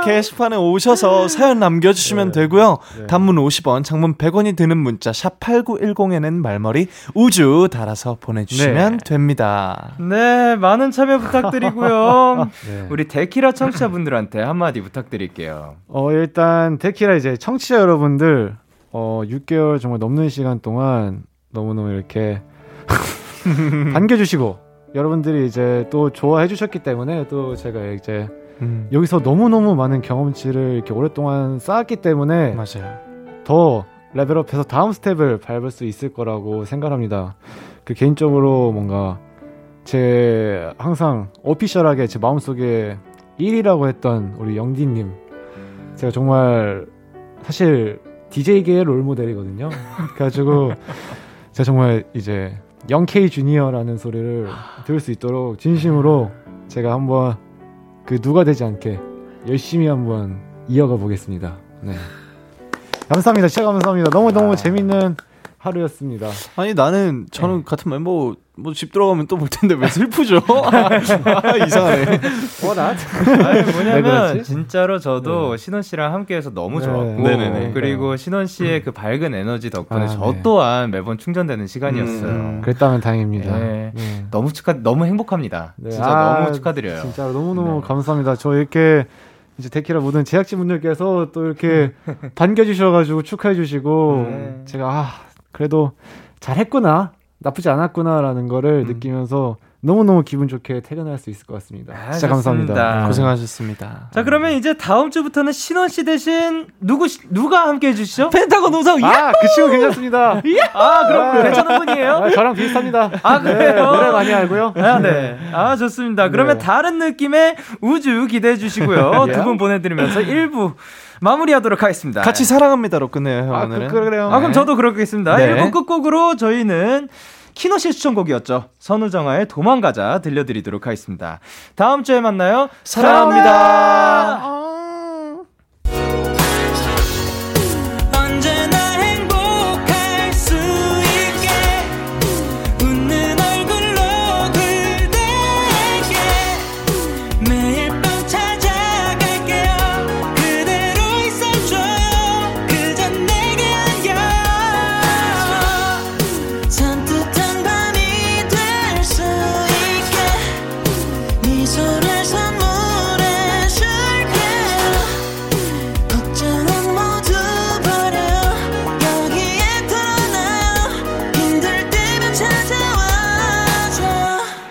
게시판에 오셔서 사연 남겨주시면 되고요. 네. 단문 50원, 장문 100원이 드는 문자 샵 8910에는 말머리 우주 달아서 보내주시면 됩니다. 네, 많은 참여 부탁드리고요. 네. 우리 데키라 청취자분들한테 한마디 부탁드릴게요. 일단 데키라 이제 청취자 여러분들 6개월 정말 넘는 시간 동안 너무너무 이렇게 반겨주시고 여러분들이 이제 또 좋아해 주셨기 때문에 또 제가 이제 여기서 너무너무 많은 경험치를 이렇게 오랫동안 쌓았기 때문에 맞아요. 더 레벨업해서 다음 스텝을 밟을 수 있을 거라고 생각합니다. 그 개인적으로 뭔가 제 항상 오피셜하게 제 마음속에 1위라고 했던 우리 영디님 제가 정말 사실 DJ계의 롤모델이거든요. 그래가지고 제가 정말 이제 영케이 주니어라는 소리를 들을 수 있도록 진심으로 제가 한번 그 누가 되지 않게 열심히 한번 이어가 보겠습니다. 네. 감사합니다. 진짜 감사합니다. 너무너무 재밌는 하루였습니다. 아니 나는 저는 네. 같은 멤버 뭐 집 들어가면 또 볼 텐데 왜 슬프죠? 이상하네. 뭐라? 뭐냐면 진짜로 저도 네. 신원 씨랑 함께해서 너무 좋았고 네. 그리고 신원 씨의 그 밝은 에너지 덕분에 저 또한 매번 충전되는 시간이었어요. 그랬다면 다행입니다. 네. 너무 행복합니다. 네. 진짜 너무 축하드려요. 진짜 너무너무 감사합니다. 저 이렇게 이제 데키라 모든 제작진분들께서 또 이렇게 반겨주셔가지고 축하해주시고 제가 그래도 잘했구나. 나쁘지 않았구나라는 거를 느끼면서 너무너무 기분 좋게 퇴근할 수 있을 것 같습니다. 진짜 좋습니다. 감사합니다. 고생하셨습니다. 자 그러면 이제 다음 주부터는 신원 씨 대신 누가 함께해 주시죠? 펜타곤 오성. 그 친구 괜찮습니다. 그럼 괜찮은 분이에요? 저랑 비슷합니다. 그래요? 네, 노래 많이 알고요. 네. 좋습니다. 그러면 다른 느낌의 우주 기대해 주시고요. 두 분 보내드리면서 1부 마무리하도록 하겠습니다. 같이 사랑합니다로 끝내요. 오늘은. 그래요. 그럼 저도 그렇겠습니다. 1부 끝곡으로 저희는. 키노 씨의 추천곡이었죠. 선우정아의 도망가자 들려드리도록 하겠습니다. 다음 주에 만나요. 사랑합니다.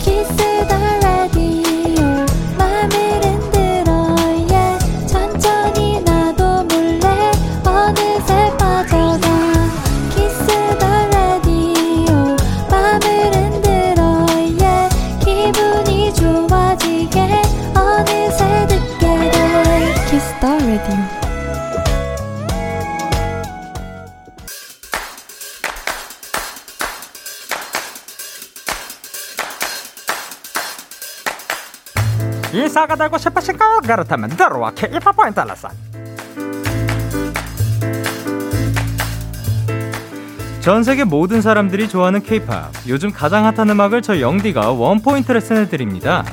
키스 더 라디오 맘을 흔들어 yeah. 천천히 나도 몰래 어느새 빠져가 키스 더 라디오 맘을 흔들어 yeah. 기분이 좋아지게 어느새 듣게 인사가 되고 싶으신 거 그렇다면 들어와 K-POP 달라서 전 세계 모든 사람들이 좋아하는 K-POP 요즘 가장 핫한 음악을 저 영디가 원포인트 레슨을 드립니다.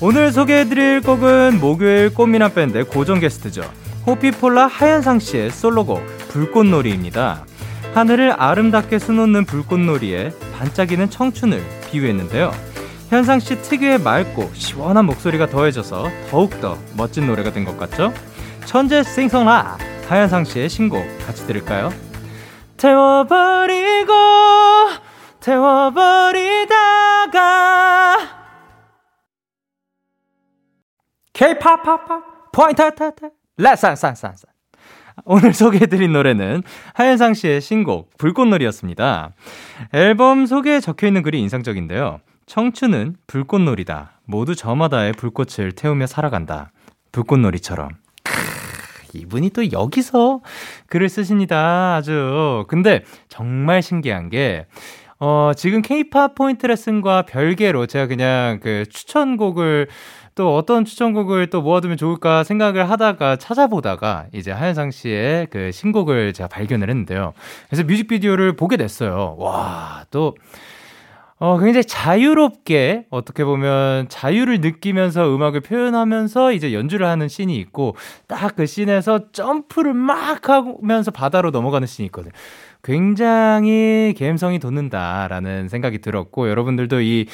오늘 소개해드릴 곡은 목요일 꽃미남 밴드의 고정 게스트죠. 호피폴라 하현상 씨의 솔로곡 불꽃놀이입니다. 하늘을 아름답게 수놓는 불꽃놀이에 반짝이는 청춘을 비유했는데요. 현상 씨 특유의 맑고 시원한 목소리가 더해져서 더욱더 멋진 노래가 된 것 같죠? 천재 싱송라 하현상 씨의 신곡 같이 들을까요? 태워버리고 태워버리다가 K-POP 포인트 레슨. 오늘 소개해드린 노래는 하현상 씨의 신곡 불꽃놀이였습니다. 앨범 소개에 적혀있는 글이 인상적인데요. 청춘은 불꽃놀이다. 모두 저마다의 불꽃을 태우며 살아간다. 불꽃놀이처럼. 이분이 또 여기서 글을 쓰십니다. 아주. 근데 정말 신기한 게 지금 K-POP 포인트 레슨과 별개로 제가 그냥 그 추천곡을 또 어떤 추천곡을 또 모아두면 좋을까 생각을 하다가 찾아보다가 이제 하현상 씨의 그 신곡을 제가 발견을 했는데요. 그래서 뮤직비디오를 보게 됐어요. 와, 또 굉장히 자유롭게 어떻게 보면 자유를 느끼면서 음악을 표현하면서 이제 연주를 하는 씬이 있고 딱 그 씬에서 점프를 막 하면서 바다로 넘어가는 씬이 있거든요. 굉장히 감성이 돋는다라는 생각이 들었고 여러분들도 이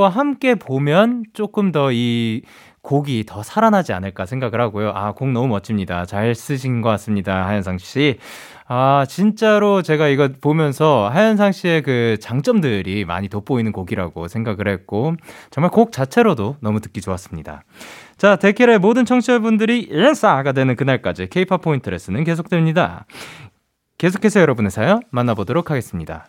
뮤직비디오와 함께 보면 조금 더 이 곡이 더 살아나지 않을까 생각을 하고요. 곡 너무 멋집니다. 잘 쓰신 것 같습니다. 하현상 씨. 진짜로 제가 이거 보면서 하현상 씨의 그 장점들이 많이 돋보이는 곡이라고 생각을 했고 정말 곡 자체로도 너무 듣기 좋았습니다. 자, 데키라의 모든 청취자분들이 일사가 되는 그날까지 K-POP 포인트 레슨은 계속됩니다. 계속해서 여러분의 사연 만나보도록 하겠습니다.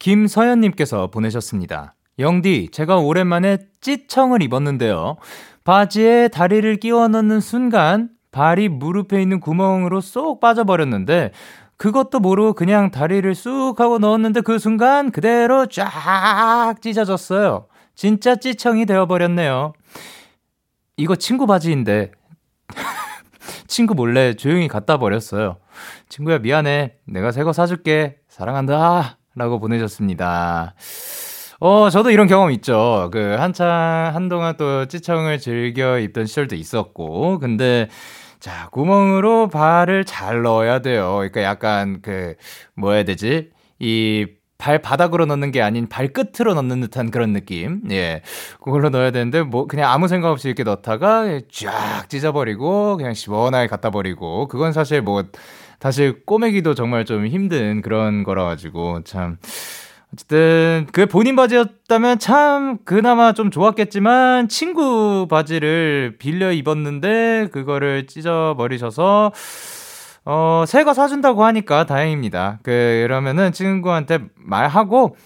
김서연님께서 보내셨습니다. 영디, 제가 오랜만에 찌청을 입었는데요. 바지에 다리를 끼워 넣는 순간 발이 무릎에 있는 구멍으로 쏙 빠져버렸는데 그것도 모르고 그냥 다리를 쑥 하고 넣었는데 그 순간 그대로 쫙 찢어졌어요. 진짜 찌청이 되어버렸네요. 이거 친구 바지인데 친구 몰래 조용히 갖다 버렸어요. 친구야 미안해, 내가 새 거 사줄게, 사랑한다 라고 보내셨습니다. 저도 이런 경험 있죠. 한동안 또 찌청을 즐겨 입던 시절도 있었고, 근데 자 구멍으로 발을 잘 넣어야 돼요. 그러니까 약간 뭐 해야 되지? 이 발바닥으로 넣는 게 아닌 발끝으로 넣는 듯한 그런 느낌. 예. 그걸로 넣어야 되는데, 그냥 아무 생각 없이 이렇게 넣다가 쫙 찢어버리고, 그냥 시원하게 갖다 버리고, 그건 사실 다시 꼬매기도 정말 좀 힘든 그런 거라가지고, 참. 어쨌든, 그게 본인 바지였다면 참 그나마 좀 좋았겠지만, 친구 바지를 빌려 입었는데, 그거를 찢어버리셔서, 새거 사준다고 하니까 다행입니다. 그러면은 친구한테 말하고,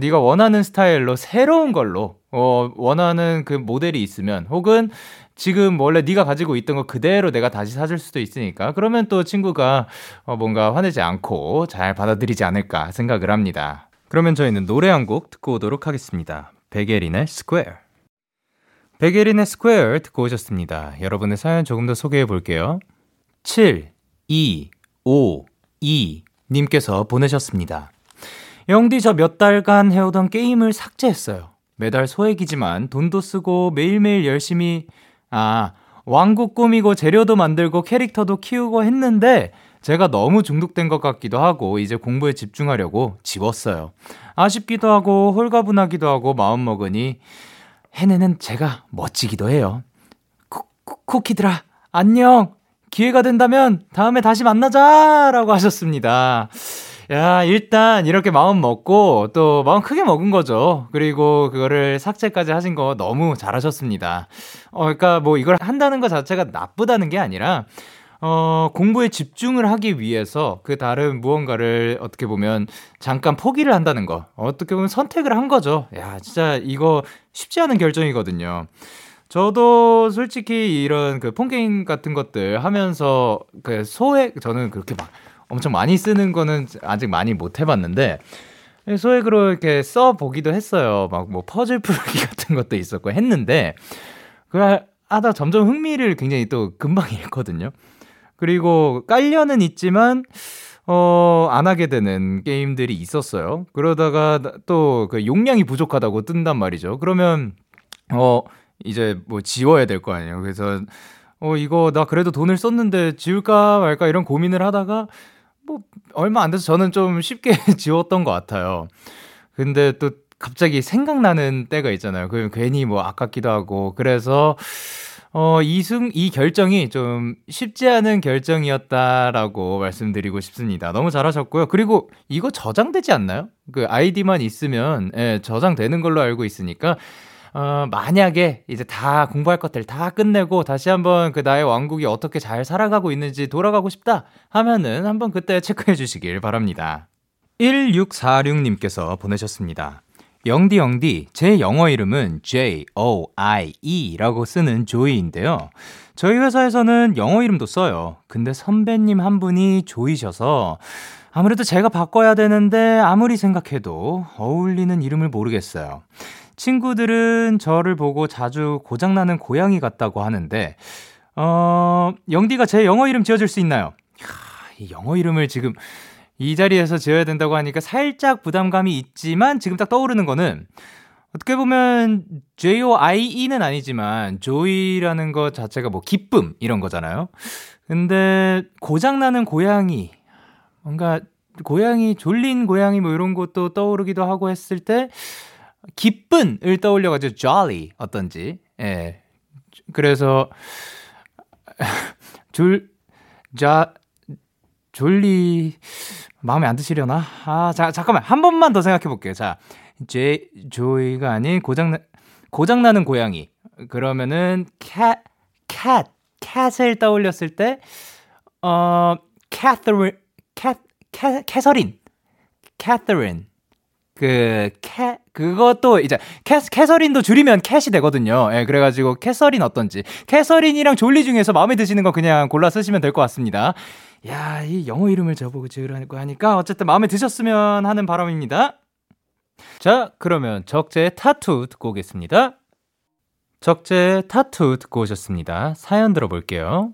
네가 원하는 스타일로 새로운 걸로, 원하는 그 모델이 있으면, 혹은 지금 원래 네가 가지고 있던 거 그대로 내가 다시 사줄 수도 있으니까, 그러면 또 친구가 뭔가 화내지 않고 잘 받아들이지 않을까 생각을 합니다. 그러면 저희는 노래 한 곡 듣고 오도록 하겠습니다. 백예린의 스퀘어. 백예린의 스퀘어 듣고 오셨습니다. 여러분의 사연 조금 더 소개해 볼게요. 7252님께서 보내셨습니다. 영디, 저 몇 달간 해오던 게임을 삭제했어요. 매달 소액이지만 돈도 쓰고 매일매일 열심히 왕국 꾸미고 재료도 만들고 캐릭터도 키우고 했는데 제가 너무 중독된 것 같기도 하고 이제 공부에 집중하려고 지웠어요. 아쉽기도 하고 홀가분하기도 하고 마음먹으니 해내는 제가 멋지기도 해요. 쿠키들아 안녕! 기회가 된다면 다음에 다시 만나자! 라고 하셨습니다. 야, 일단 이렇게 마음 먹고 또 마음 크게 먹은 거죠. 그리고 그거를 삭제까지 하신 거 너무 잘하셨습니다. 그러니까 이걸 한다는 것 자체가 나쁘다는 게 아니라 공부에 집중을 하기 위해서 그 다른 무언가를 어떻게 보면 잠깐 포기를 한다는 거, 어떻게 보면 선택을 한 거죠. 야, 진짜 이거 쉽지 않은 결정이거든요. 저도 솔직히 이런 폰게임 같은 것들 하면서 소액, 저는 그렇게 막 엄청 많이 쓰는 거는 아직 많이 못 해봤는데 소액으로 이렇게 써보기도 했어요. 막 퍼즐 풀기 같은 것도 있었고 했는데 그걸 하다 점점 흥미를 굉장히 또 금방 잃거든요. 그리고 깔려는 있지만 안 하게 되는 게임들이 있었어요. 그러다가 또 용량이 부족하다고 뜬단 말이죠. 그러면 이제 지워야 될 거 아니에요. 그래서 이거 나 그래도 돈을 썼는데 지울까 말까 이런 고민을 하다가 얼마 안 돼서 저는 좀 쉽게 지웠던 것 같아요. 근데 또 갑자기 생각나는 때가 있잖아요. 그럼 괜히 아깝기도 하고, 그래서 이 결정이 좀 쉽지 않은 결정이었다라고 말씀드리고 싶습니다. 너무 잘하셨고요. 그리고 이거 저장되지 않나요? 아이디만 있으면 저장되는 걸로 알고 있으니까 만약에 이제 다 공부할 것들 다 끝내고 다시 한번 나의 왕국이 어떻게 잘 살아가고 있는지 돌아가고 싶다 하면은 한번 그때 체크해 주시길 바랍니다. 1646님께서 보내셨습니다. 영디, 제 영어 이름은 Joie라고 쓰는 조이인데요. 저희 회사에서는 영어 이름도 써요. 근데 선배님 한 분이 조이셔서 아무래도 제가 바꿔야 되는데 아무리 생각해도 어울리는 이름을 모르겠어요. 친구들은 저를 보고 자주 고장나는 고양이 같다고 하는데 영디가 제 영어 이름 지어줄 수 있나요? 이 영어 이름을 지금 이 자리에서 지어야 된다고 하니까 살짝 부담감이 있지만 지금 딱 떠오르는 거는 어떻게 보면 Joie는 아니지만 조이라는 것 자체가 기쁨 이런 거잖아요. 근데 고장나는 고양이, 뭔가 고양이 졸린 고양이 이런 것도 떠오르기도 하고 했을 때 기쁜을 떠올려가지고 jolly 어떤지. 예. 그래서 졸리 마음에 안 드시려나? 잠깐만 한 번만 더 생각해 볼게요. 자, 조이가 아닌 고장나는 고양이. 그러면은 캣을 떠올렸을 때 캐서린. 그것도 이제 캐서린도 줄이면 캣이 되거든요. 예, 그래가지고 캐서린 어떤지, 캐서린이랑 졸리 중에서 마음에 드시는 거 그냥 골라 쓰시면 될 것 같습니다. 야, 이 영어 이름을 저보고 지으라고 하니까 어쨌든 마음에 드셨으면 하는 바람입니다. 자, 그러면 적재의 타투 듣고 오겠습니다. 적재의 타투 듣고 오셨습니다. 사연 들어볼게요.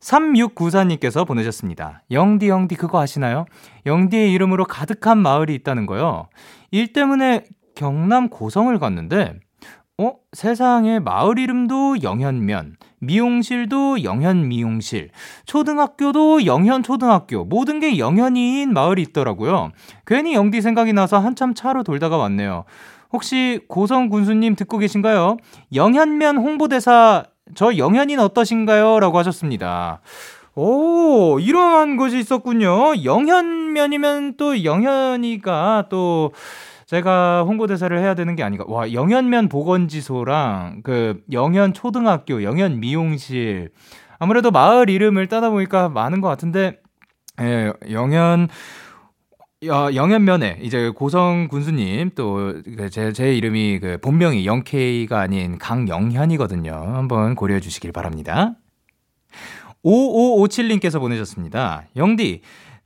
3694님께서 보내셨습니다. 영디 그거 아시나요? 영디의 이름으로 가득한 마을이 있다는 거요. 일 때문에 경남 고성을 갔는데 세상에 마을 이름도 영현면, 미용실도 영현미용실, 초등학교도 영현초등학교, 모든 게 영현이인 마을이 있더라고요. 괜히 영디 생각이 나서 한참 차로 돌다가 왔네요. 혹시 고성 군수님 듣고 계신가요? 영현면 홍보대사 저 영현인 어떠신가요? 라고 하셨습니다. 오, 이러한 것이 있었군요. 영현면이면 또 영현이가 또 제가 홍보대사를 해야 되는 게 아닌가. 와, 영현면 보건지소랑 그 영현초등학교, 영현미용실, 아무래도 마을 이름을 따다 보니까 많은 것 같은데, 예, 영현면에 이제 고성 군수님 또 제 이름이 그 본명이 Young K가 아닌 강영현이거든요. 한번 고려해 주시길 바랍니다. 5557님께서 보내셨습니다. 영디,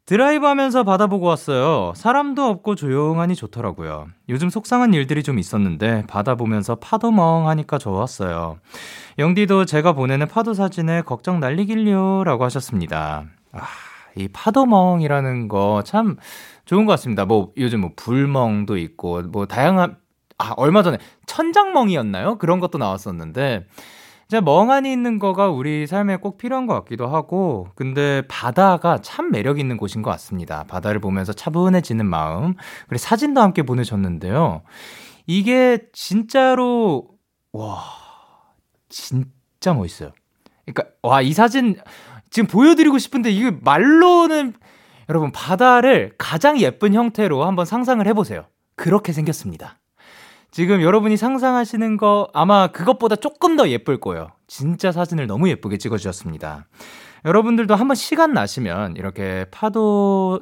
드라이브 하면서 바다 보고 왔어요. 사람도 없고 조용하니 좋더라고요. 요즘 속상한 일들이 좀 있었는데 바다 보면서 파도 멍하니까 좋았어요. 영디도 제가 보내는 파도 사진에 걱정 날리길요 라고 하셨습니다. 이 파도멍이라는 거 참 좋은 것 같습니다. 뭐 요즘 뭐 불멍도 있고 뭐 다양한, 얼마 전에 천장멍이었나요? 그런 것도 나왔었는데 진짜 멍하니 있는 거가 우리 삶에 꼭 필요한 것 같기도 하고, 근데 바다가 참 매력 있는 곳인 것 같습니다. 바다를 보면서 차분해지는 마음. 그리고 사진도 함께 보내셨는데요. 이게 진짜로 와, 진짜 멋있어요. 그러니까 와, 이 사진 지금 보여드리고 싶은데 이게 말로는, 여러분 바다를 가장 예쁜 형태로 한번 상상을 해보세요. 그렇게 생겼습니다. 지금 여러분이 상상하시는 거 아마 그것보다 조금 더 예쁠 거예요. 진짜 사진을 너무 예쁘게 찍어주셨습니다. 여러분들도 한번 시간 나시면 이렇게 파도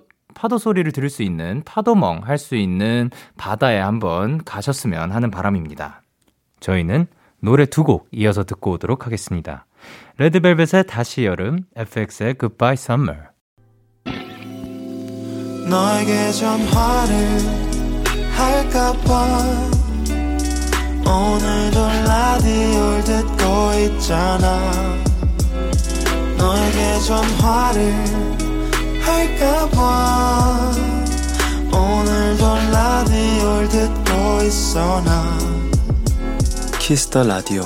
소리를 들을 수 있는, 파도멍 할 수 있는 바다에 한번 가셨으면 하는 바람입니다. 저희는 노래 2곡 이어서 듣고 오도록 하겠습니다. 레드벨벳의 다시 여름, FX의 Goodbye Summer. 너에게 좀 화를 할까봐 오늘도 라디오를 듣고 있잖아. 너에게 좀 화를 할까봐 오늘도 라디오를 듣고 있어. 나 Kiss the Radio.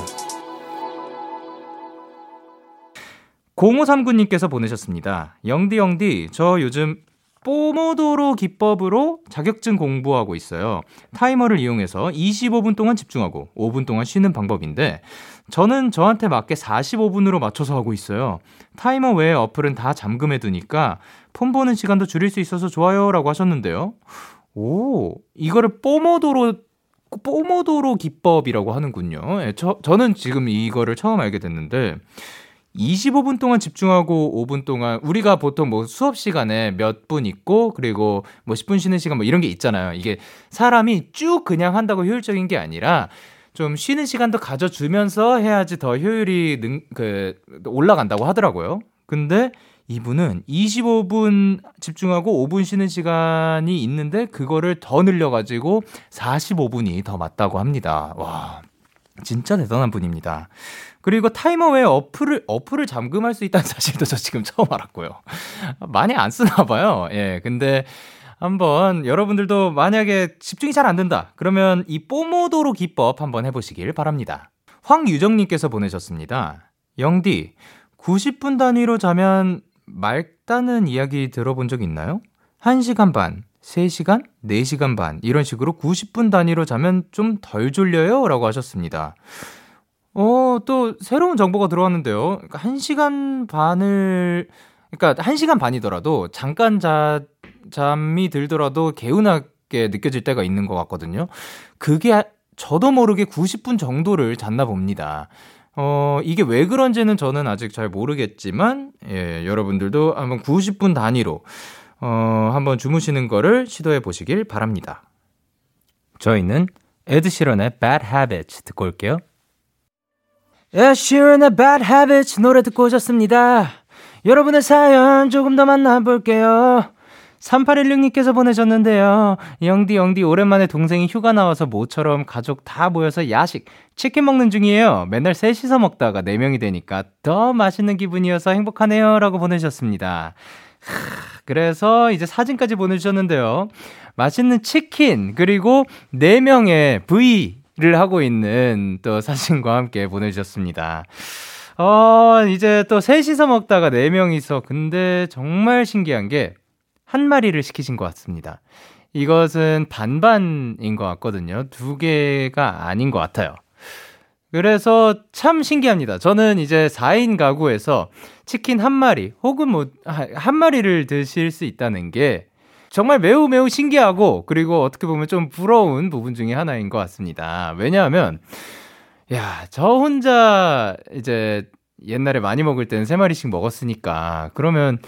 0539님께서 보내셨습니다. 영디, 저 요즘 뽀모도로 기법으로 자격증 공부하고 있어요. 타이머를 이용해서 25분 동안 집중하고 5분 동안 쉬는 방법인데 저는 저한테 맞게 45분으로 맞춰서 하고 있어요. 타이머 외에 어플은 다 잠금해두니까 폰 보는 시간도 줄일 수 있어서 좋아요 라고 하셨는데요. 오, 이거를 뽀모도로 기법이라고 하는군요. 예, 저는 지금 이거를 처음 알게 됐는데 25분 동안 집중하고 5분 동안, 우리가 보통 뭐 수업 시간에 몇 분 있고 그리고 뭐 10분 쉬는 시간 뭐 이런 게 있잖아요. 이게 사람이 쭉 그냥 한다고 효율적인 게 아니라 좀 쉬는 시간도 가져주면서 해야지 더 효율이 올라간다고 하더라고요. 근데 이분은 25분 집중하고 5분 쉬는 시간이 있는데 그거를 더 늘려가지고 45분이 더 맞다고 합니다. 와, 진짜 대단한 분입니다. 그리고 타이머 외에 어플을 잠금할 수 있다는 사실도 저 지금 처음 알았고요. 많이 안 쓰나 봐요. 예, 근데 한번 여러분들도 만약에 집중이 잘 안 된다 그러면 이 뽀모도로 기법 한번 해보시길 바랍니다. 황유정님께서 보내셨습니다. 영디, 90분 단위로 자면 맑다는 이야기 들어본 적 있나요? 1시간 반, 3시간, 4시간 반 이런 식으로 90분 단위로 자면 좀 덜 졸려요? 라고 하셨습니다. 또 새로운 정보가 들어왔는데요. 그러니까 1시간 반이더라도 잠깐 잠이 들더라도 개운하게 느껴질 때가 있는 것 같거든요. 그게 저도 모르게 90분 정도를 잤나 봅니다. 이게 왜 그런지는 저는 아직 잘 모르겠지만, 예, 여러분들도 한번 90분 단위로 한번 주무시는 거를 시도해 보시길 바랍니다. 저희는 에드시런의 Bad Habits 듣고 올게요. 에드시런의 Bad Habits 노래 듣고 오셨습니다. 여러분의 사연 조금 더 만나볼게요. 3816님께서 보내셨는데요. 영디 오랜만에 동생이 휴가 나와서 모처럼 가족 다 모여서 야식 치킨 먹는 중이에요. 맨날 셋이서 먹다가 4명이 되니까 더 맛있는 기분이어서 행복하네요 라고 보내셨습니다. 그래서 이제 사진까지 보내주셨는데요. 맛있는 치킨 그리고 4명의 V를 하고 있는 또 사진과 함께 보내주셨습니다. 이제 또 셋이서 먹다가 4명이서 근데 정말 신기한 게 한 마리를 시키신 것 같습니다. 이것은 반반인 것 같거든요. 2개가 아닌 것 같아요. 그래서 참 신기합니다. 저는 이제 4인 가구에서 치킨 한 마리 혹은 뭐 한 마리를 드실 수 있다는 게 정말 매우 매우 신기하고 그리고 어떻게 보면 좀 부러운 부분 중에 하나인 것 같습니다. 왜냐하면 저 혼자 이제 옛날에 많이 먹을 때는 3마리씩 먹었으니까 그러면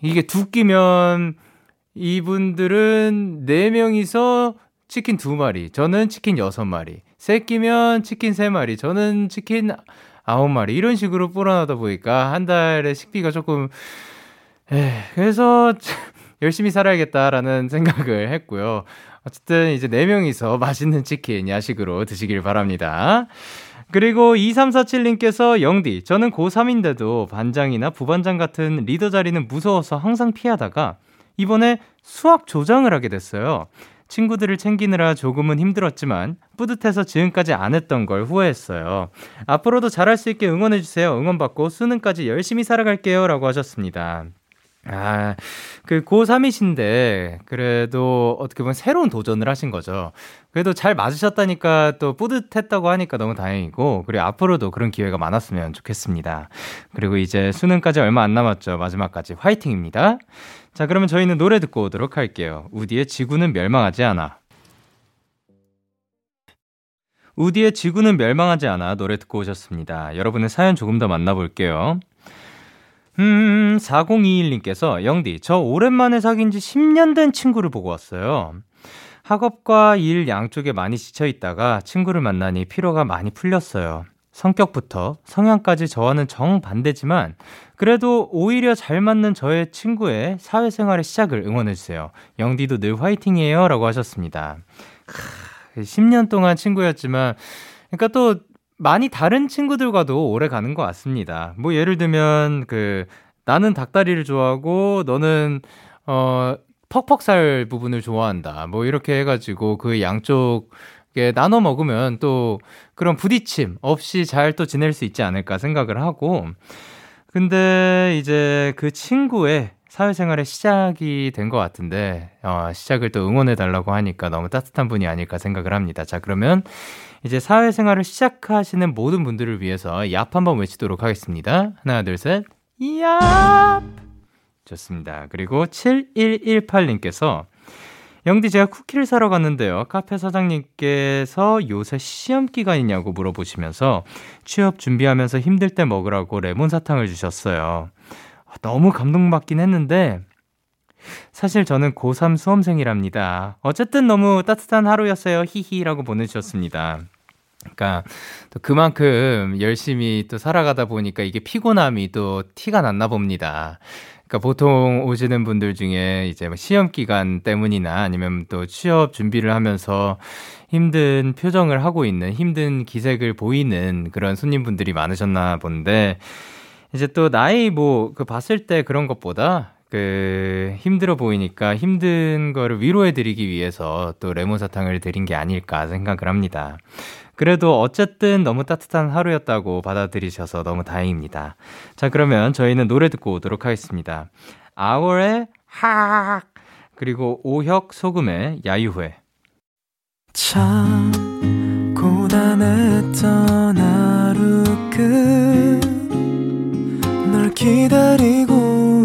이게 2끼면 이분들은 4명이서 치킨 2마리, 저는 치킨 6마리, 3끼면 치킨 3마리, 저는 치킨 9마리 이런 식으로 불어나다 보니까 한 달에 식비가 조금 그래서 열심히 살아야겠다라는 생각을 했고요. 어쨌든 이제 4명이서 맛있는 치킨 야식으로 드시길 바랍니다. 그리고 2347님께서 영디, 저는 고3인데도 반장이나 부반장 같은 리더 자리는 무서워서 항상 피하다가 이번에 수학 조장을 하게 됐어요. 친구들을 챙기느라 조금은 힘들었지만 뿌듯해서 지금까지 안 했던 걸 후회했어요. 앞으로도 잘할 수 있게 응원해주세요. 응원받고 수능까지 열심히 살아갈게요 라고 하셨습니다. 그 고3이신데 그래도 어떻게 보면 새로운 도전을 하신 거죠. 그래도 잘 맞으셨다니까 또 뿌듯했다고 하니까 너무 다행이고 그리고 앞으로도 그런 기회가 많았으면 좋겠습니다. 그리고 이제 수능까지 얼마 안 남았죠. 마지막까지 화이팅입니다. 자, 그러면 저희는 노래 듣고 오도록 할게요. 우디의 지구는 멸망하지 않아. 우디의 지구는 멸망하지 않아 노래 듣고 오셨습니다. 여러분의 사연 조금 더 만나볼게요. 4021님께서 영디, 저 오랜만에 사귄 지 10년 된 친구를 보고 왔어요. 학업과 일 양쪽에 많이 지쳐있다가 친구를 만나니 피로가 많이 풀렸어요. 성격부터 성향까지 저와는 정반대지만 그래도 오히려 잘 맞는 저의 친구의 사회생활의 시작을 응원해주세요. 영디도 늘 화이팅이에요 라고 하셨습니다. 10년 동안 친구였지만 그러니까 또 많이 다른 친구들과도 오래 가는 것 같습니다. 뭐 예를 들면 나는 닭다리를 좋아하고 너는 퍽퍽살 부분을 좋아한다. 뭐 이렇게 해가지고 그 양쪽에 나눠 먹으면 또 그런 부딪힘 없이 잘 또 지낼 수 있지 않을까 생각을 하고 근데 이제 그 친구의 사회생활의 시작이 된 것 같은데 시작을 또 응원해달라고 하니까 너무 따뜻한 분이 아닐까 생각을 합니다. 자, 그러면 이제 사회생활을 시작하시는 모든 분들을 위해서 얍 한번 외치도록 하겠습니다. 하나, 둘, 셋. 얍! 좋습니다. 그리고 7118님께서 영디, 제가 쿠키를 사러 갔는데요. 카페 사장님께서 요새 시험 기간이냐고 물어보시면서 취업 준비하면서 힘들 때 먹으라고 레몬 사탕을 주셨어요. 너무 감동받긴 했는데 사실 저는 고3 수험생이랍니다. 어쨌든 너무 따뜻한 하루였어요. 히히라고 보내주셨습니다. 그러니까 또 그만큼 열심히 또 살아가다 보니까 이게 피곤함이 또 티가 났나 봅니다. 그러니까 보통 오시는 분들 중에 이제 시험 기간 때문이나 아니면 또 취업 준비를 하면서 힘든 표정을 하고 있는 힘든 기색을 보이는 그런 손님분들이 많으셨나 본데 이제 또 나이 봤을 때 그런 것보다 힘들어 보이니까 힘든 거를 위로해드리기 위해서 또 레몬사탕을 드린 게 아닐까 생각을 합니다. 그래도 어쨌든 너무 따뜻한 하루였다고 받아들이셔서 너무 다행입니다. 자, 그러면 저희는 노래 듣고 오도록 하겠습니다. 아월의 하악 그리고 오혁 소금의 야유회. 참 고단했던 하루 끝 널 기다리고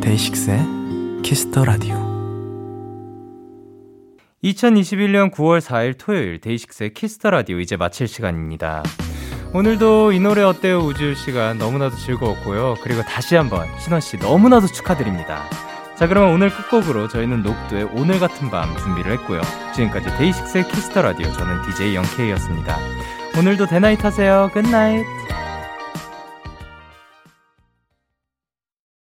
데이식스의 키스 더 라디오 2021년 9월 4일 토요일 데이식스의 키스 더 라디오 이제 마칠 시간입니다. 오늘도 이 노래 어때요 우주일 시간 너무나도 즐거웠고요. 그리고 다시 한번 신원씨 너무나도 축하드립니다. 자 그러면 오늘 끝곡으로 저희는 녹두의 오늘 같은 밤 준비를 했고요. 지금까지 데이식스의 키스 더 라디오 저는 DJ 영케이였습니다. 오늘도 대나잇 하세요. 굿나잇.